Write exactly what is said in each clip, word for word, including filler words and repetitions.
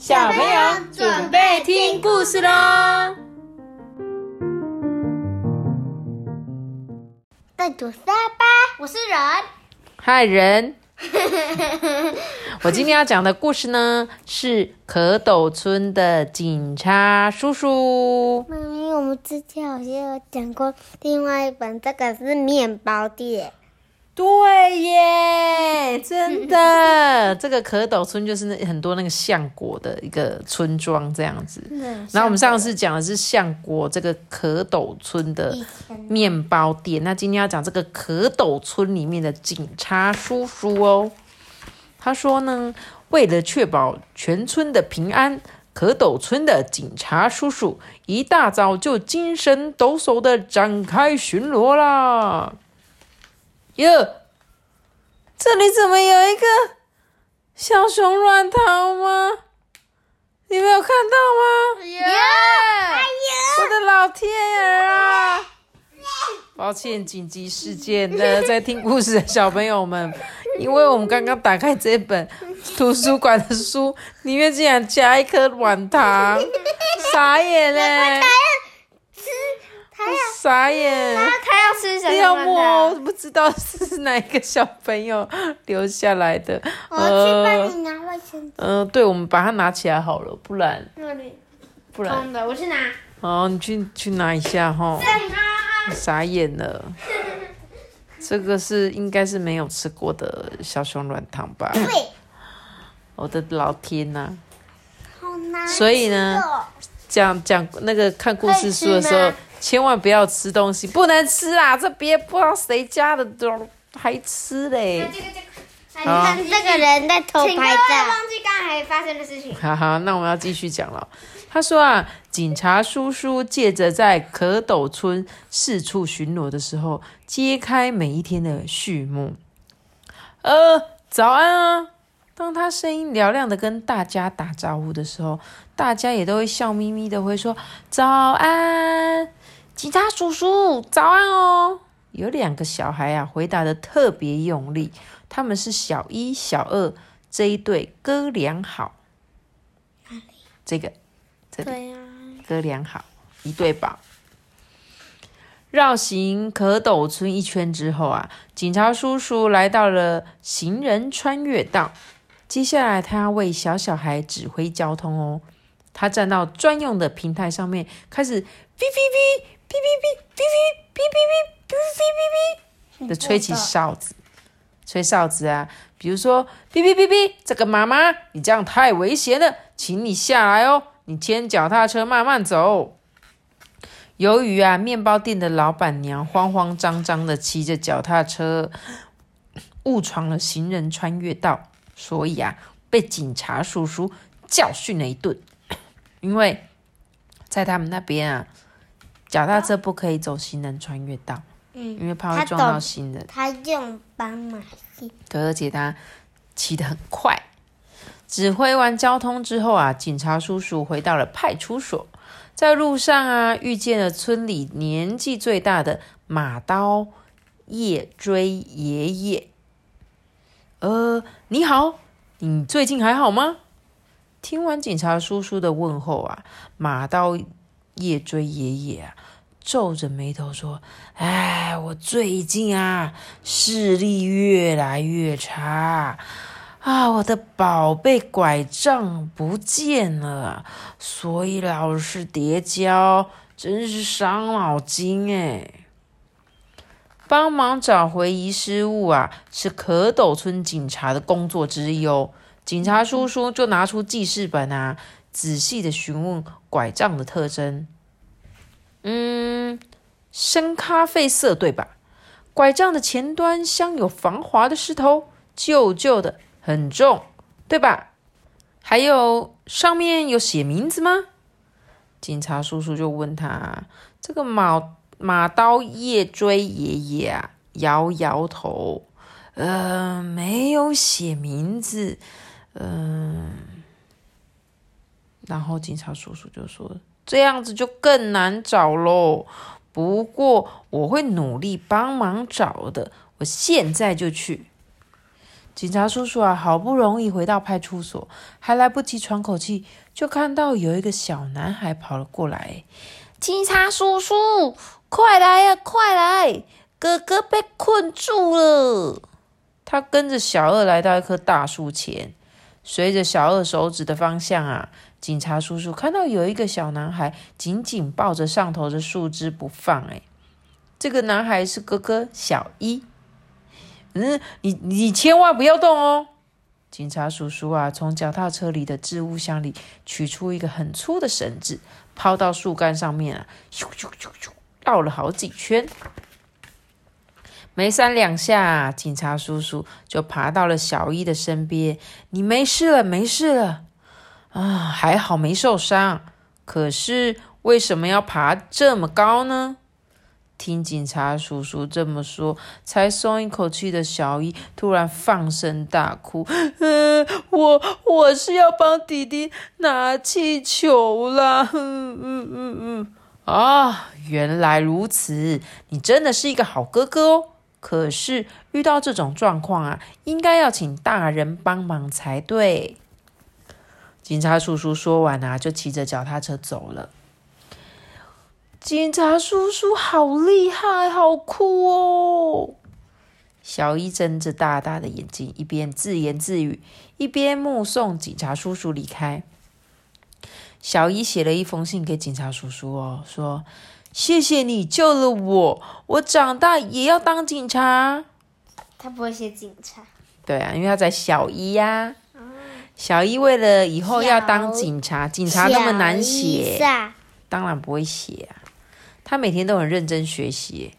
小朋友准备听故事喽！袋鼠沙巴，我是人。嗨，人。我今天要讲的故事呢，是可斗村的警察叔叔。妈咪，我们之前好像有讲过另外一本，这个是面包店。对耶，真的，这个可斗村就是很多那个橡果的一个村庄这样子。然后我们上次讲的是橡果这个可斗村的面包店，那今天要讲这个可斗村里面的警察叔叔哦。他说呢，为了确保全村的平安，可斗村的警察叔叔一大早就精神抖擞的展开巡逻啦。哟，这里怎么有一个小熊乱逃吗？你没有看到吗？有，我的老天儿啊！抱歉，紧急事件的在听故事的小朋友们，因为我们刚刚打开这本图书馆的书，里面竟然加一颗软糖，傻眼嘞！傻眼，他要吃什么？要摸，我不知道是哪一个小朋友留下来的。我去帮你拿卫生纸。嗯、呃呃，对，我们把它拿起来好了，不然那里不然空的，我去拿。哦，你去去拿一下哈。傻眼了，这个是应该是没有吃过的小熊软糖吧？对。我的老天哪、啊！好难吃、哦。所以呢，讲讲那个看故事书的时候。千万不要吃东西，不能吃啦！这别不知道谁家的都还吃嘞。啊、这个这个啊、你看这个人在偷拍照。请不要忘记刚才发生的事情。哈哈，那我们要继续讲了。他说啊，警察叔叔借着在可斗村四处巡逻的时候，揭开每一天的序幕。呃，早安啊！当他声音嘹亮的跟大家打招呼的时候，大家也都会笑眯眯的会说早安。警察叔叔早安哦。有两个小孩啊回答的特别用力，他们是小一小二这一对哥俩好。哪里？这个这里。对啊，哥俩好一对宝。绕行可斗村一圈之后啊，警察叔叔来到了行人穿越道。接下来他要为小小孩指挥交通哦。他站到专用的平台上面，开始哔哔哔哔哔哔哔哔哔哔哔哔的吹起哨子，吹哨子啊，比如说哔哔哔哔，这个妈妈你这样太危险了，请你下来哦，你牵脚踏车慢慢走。由于啊，面包店的老板娘慌慌张张的骑着脚踏车，误闯了行人穿越道，所以啊，被警察叔叔教训了一顿。因为在他们那边啊，脚踏车不可以走行人穿越道，嗯，因为怕会撞到行人。他用斑马线，对，而且他骑得很快。指挥完交通之后啊，警察叔叔回到了派出所。在路上啊，遇见了村里年纪最大的马刀叶追爷爷。呃，你好，你最近还好吗？听完警察叔叔的问候啊，马刀叶追爷爷啊，皱着眉头说：“哎，我最近啊，视力越来越差啊，我的宝贝拐杖不见了，所以老是跌跤，真是伤脑筋哎。”帮忙找回遗失物啊，是可斗村警察的工作之一哦。警察叔叔就拿出记事本啊，仔细的询问拐杖的特征。嗯，深咖啡色对吧？拐杖的前端镶有防滑的石头，旧旧的，很重，对吧？还有上面有写名字吗？警察叔叔就问他，这个马马刀叶追爷爷啊，摇摇头，呃，没有写名字。嗯，然后警察叔叔就说：“这样子就更难找咯，不过我会努力帮忙找的，我现在就去。”警察叔叔啊，好不容易回到派出所，还来不及喘口气，就看到有一个小男孩跑了过来。警察叔叔，快来呀、啊，快来！哥哥被困住了。他跟着小二来到一棵大树前，随着小二手指的方向啊，警察叔叔看到有一个小男孩紧紧抱着上头的树枝不放。哎，这个男孩是哥哥小一。嗯，你你千万不要动哦！警察叔叔啊，从脚踏车里的置物箱里取出一个很粗的绳子，抛到树干上面啊，咻咻咻咻，绕了好几圈。没三两下，警察叔叔就爬到了小一的身边。你没事了，没事了啊，还好没受伤。可是为什么要爬这么高呢？听警察叔叔这么说，才松一口气的小一突然放声大哭：“呃、我我是要帮弟弟拿气球啦！”嗯嗯嗯嗯，啊，原来如此，你真的是一个好哥哥哦。可是遇到这种状况啊，应该要请大人帮忙才对。警察叔叔说完啊，就骑着脚踏车走了。警察叔叔好厉害，好酷哦！小一睁着大大的眼睛，一边自言自语，一边目送警察叔叔离开。小一写了一封信给警察叔叔哦，说：“谢谢你救了我，我长大也要当警察。”他不会写警察。对啊，因为他在小一呀、啊。小一为了以后要当警察，警察那么难写，当然不会写啊。他每天都很认真学习，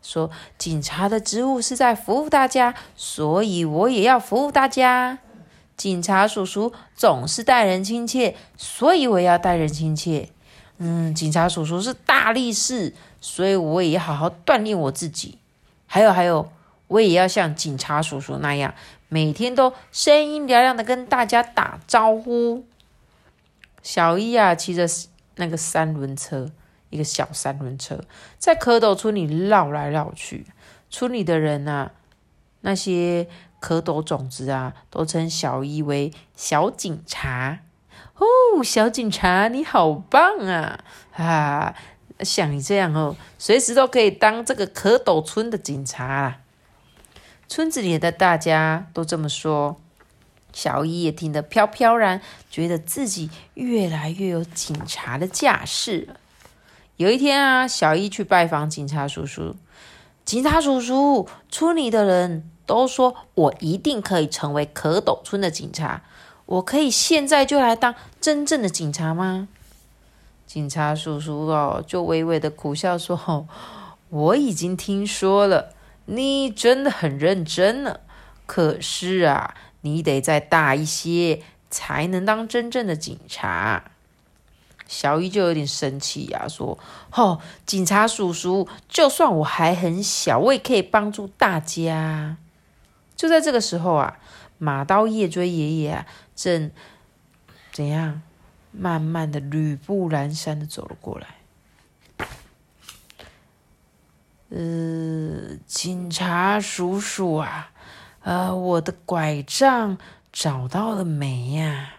说警察的职务是在服务大家，所以我也要服务大家。警察叔叔总是待人亲切，所以我也要待人亲切。嗯，警察叔叔是大力士，所以我也要好好锻炼我自己。还有还有，我也要像警察叔叔那样，每天都声音嘹亮的跟大家打招呼。小一啊，骑着那个三轮车，一个小三轮车在蝌蚪村里绕来绕去。村里的人啊，那些蝌蚪种子啊，都称小一为小警察。哦，小警察你好棒啊！啊，像你这样哦，随时都可以当这个蝌蚪村的警察啦。村子里的大家都这么说，小一也听得飘飘然，觉得自己越来越有警察的架势了。有一天啊，小一去拜访警察叔叔。警察叔叔，村里的人都说我一定可以成为蝌蚪村的警察，我可以现在就来当真正的警察吗？警察叔叔哦，就微微的苦笑说：“哦，我已经听说了，你真的很认真了。可是啊，你得再大一些，才能当真正的警察。”小一就有点生气啊，说：“哦，警察叔叔，就算我还很小，我也可以帮助大家。”就在这个时候啊，马刀叶锥爷爷啊，正怎样，慢慢的吕布蹒跚的走了过来。呃，警察叔叔啊，呃，我的拐杖找到了没呀、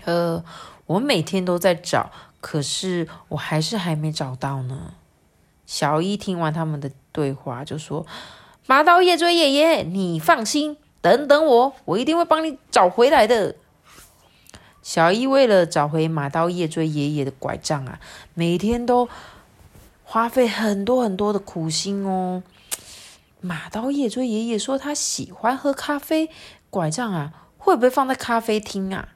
啊？呃。我每天都在找，可是我还是还没找到呢。小一听完他们的对话，就说：“麻刀叶追爷爷，你放心，等等我，我一定会帮你找回来的。”小一为了找回麻刀叶追爷爷的拐杖啊，每天都花费很多很多的苦心哦。麻刀叶追爷爷说他喜欢喝咖啡，拐杖啊会不会放在咖啡厅啊？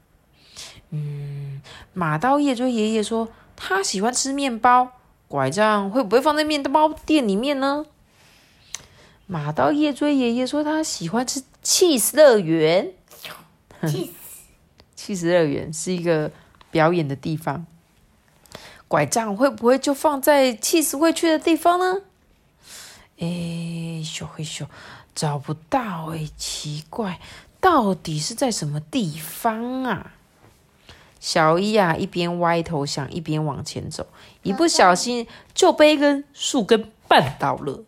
嗯，马刀叶锥爷爷说他喜欢吃面包，拐杖会不会放在面包店里面呢？马刀叶锥爷爷说他喜欢吃cheese乐园。cheese乐园是一个表演的地方，拐杖会不会就放在cheese会去的地方呢？哎，咻嘿咻，找不到哎，奇怪，到底是在什么地方啊？小一啊，一边歪头想，一边往前走，一不小心就被一根树根绊倒了。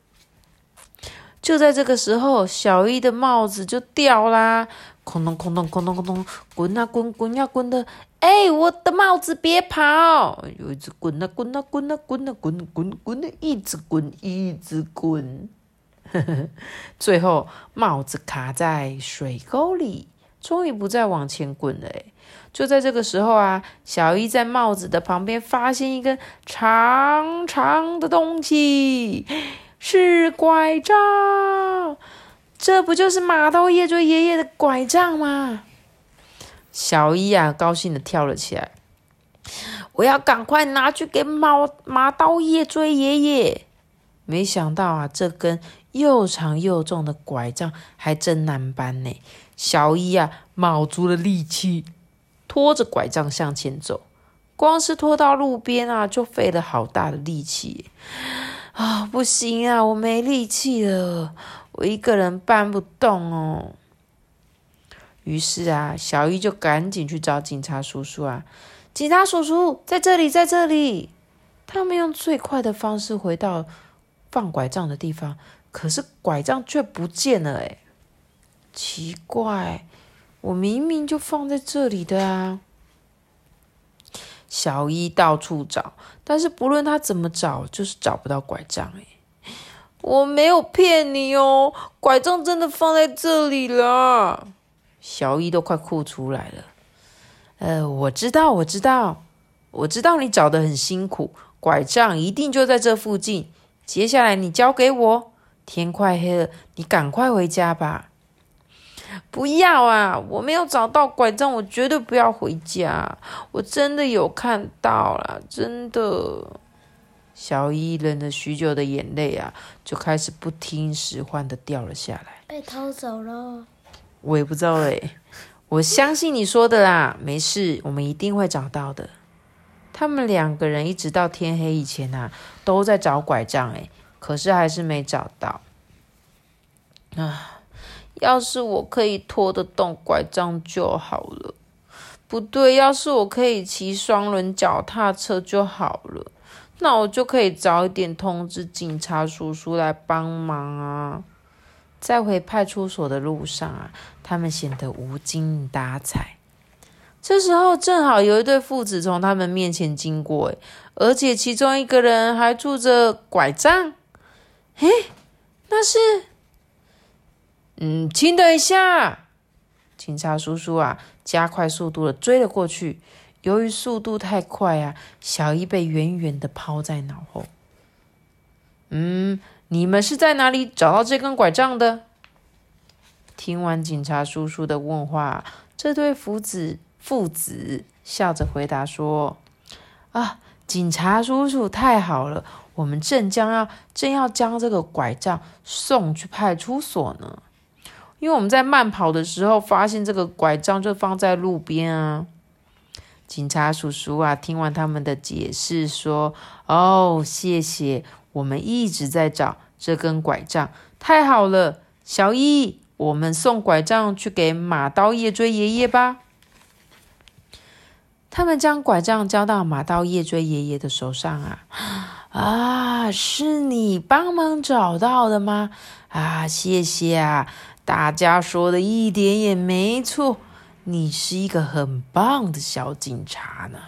就在这个时候，小一的帽子就掉啦，空洞空洞空洞空洞，滚啊滚，滚啊滚的，哎、欸，我的帽子别跑！有一直滚啊滚啊滚啊滚啊滚滚滚的，一直滚一直滚，最后帽子卡在水沟里。终于不再往前滚了。就在这个时候啊，小一在帽子的旁边发现一根长长的东西，是拐杖。这不就是马头叶追爷爷的拐杖吗？小一啊，高兴地跳了起来。我要赶快拿去给马马刀叶追爷爷。没想到啊，这根又长又重的拐杖还真难搬呢。小一啊，卯足了力气，拖着拐杖向前走。光是拖到路边啊，就费了好大的力气啊、哦！不行啊，我没力气了，我一个人搬不动哦。于是啊，小一就赶紧去找警察叔叔啊！警察叔叔，在这里，在这里！他们用最快的方式回到放拐杖的地方，可是拐杖却不见了哎。奇怪，我明明就放在这里的啊！小一到处找，但是不论他怎么找，就是找不到拐杖哎！我没有骗你哦，拐杖真的放在这里了！小一都快哭出来了。呃，我知道，我知道，我知道你找得很辛苦，拐杖一定就在这附近。接下来你交给我，天快黑了，你赶快回家吧。不要啊！我没有找到拐杖，我绝对不要回家。我真的有看到啦，真的。小一忍了许久的眼泪啊，就开始不听使唤的掉了下来。被偷走了。我也不知道哎、欸，我相信你说的啦，没事，我们一定会找到的。他们两个人一直到天黑以前啊，都在找拐杖哎、欸，可是还是没找到。啊。要是我可以拖得动拐杖就好了，不对，要是我可以骑双轮脚踏车就好了，那我就可以早一点通知警察叔叔来帮忙啊。在回派出所的路上啊，他们显得无精打采。这时候正好有一对父子从他们面前经过，而且其中一个人还拄着拐杖。诶，那是……嗯，轻的一下！警察叔叔啊，加快速度的追了过去。由于速度太快啊，小一被远远的抛在脑后。嗯，你们是在哪里找到这根拐杖的？听完警察叔叔的问话，这对父子父子笑着回答说：“啊，警察叔叔太好了，我们正将要正要将这个拐杖送去派出所呢。”因为我们在慢跑的时候发现这个拐杖就放在路边啊。警察叔叔啊，听完他们的解释说：“哦，谢谢，我们一直在找这根拐杖，太好了，小一，我们送拐杖去给马刀叶追爷爷吧。”他们将拐杖交到马刀叶追爷爷的手上啊。啊，是你帮忙找到的吗？啊，谢谢啊。大家说的一点也没错，你是一个很棒的小警察呢。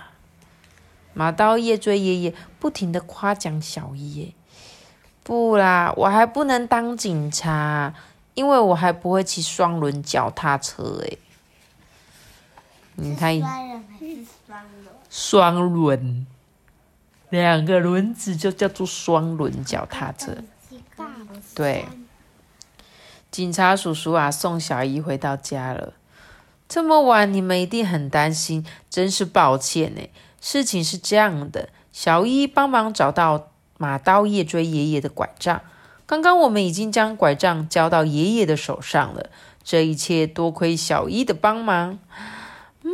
马刀叶追爷爷不停地夸奖小一耶。不啦，我还不能当警察，因为我还不会骑双轮脚踏车哎。你看，双轮，两个轮子就叫做双轮脚踏车。对。警察叔叔啊，送小一回到家了。这么晚，你们一定很担心，真是抱歉呢。事情是这样的，小一帮忙找到马刀叶追爷爷的拐杖。刚刚我们已经将拐杖交到爷爷的手上了，这一切多亏小一的帮忙。嗯，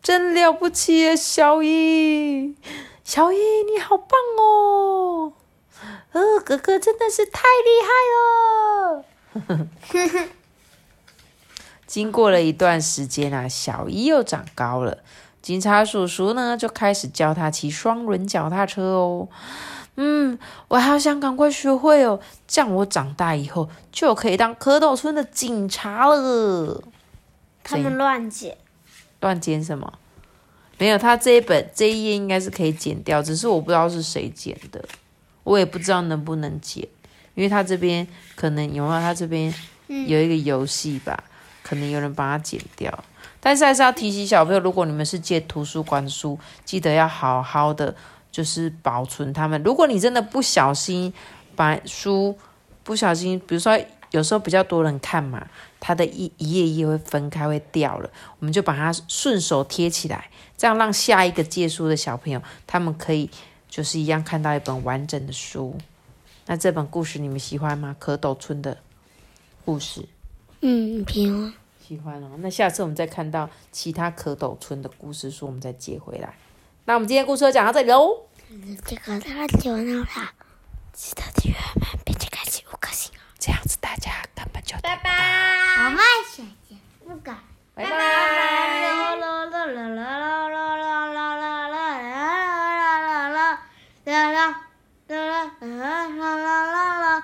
真了不起耶，小一，小一你好棒哦！呃，哥哥真的是太厉害了。经过了一段时间啊，小一又长高了。警察叔叔呢，就开始教他骑双轮脚踏车哦。嗯，我好想赶快学会哦，这样我长大以后就可以当蝌蚪村的警察了。他们乱剪，乱剪什么？没有，他这一本这一页应该是可以剪掉，只是我不知道是谁剪的，我也不知道能不能剪，因为他这边可能有没有他这边有一个游戏吧，嗯、可能有人帮他剪掉。但是还是要提醒小朋友，如果你们是借图书馆书，记得要好好的就是保存它们。如果你真的不小心把书不小心，比如说有时候比较多人看嘛，它的一页一页会分开会掉了，我们就把它顺手贴起来，这样让下一个借书的小朋友他们可以就是一样看到一本完整的书。那这本故事你们喜欢吗？蝌蚪村的故事。嗯，喜欢。喜欢哦，那下次我们再看到其他蝌蚪村的故事书，我们再接回来。那我们今天故事就讲到这里喽。这个大家喜欢了啦，记得订阅我们，并且开启五颗星哦，这样子大家根本就拜拜。我们下期不敢，拜拜。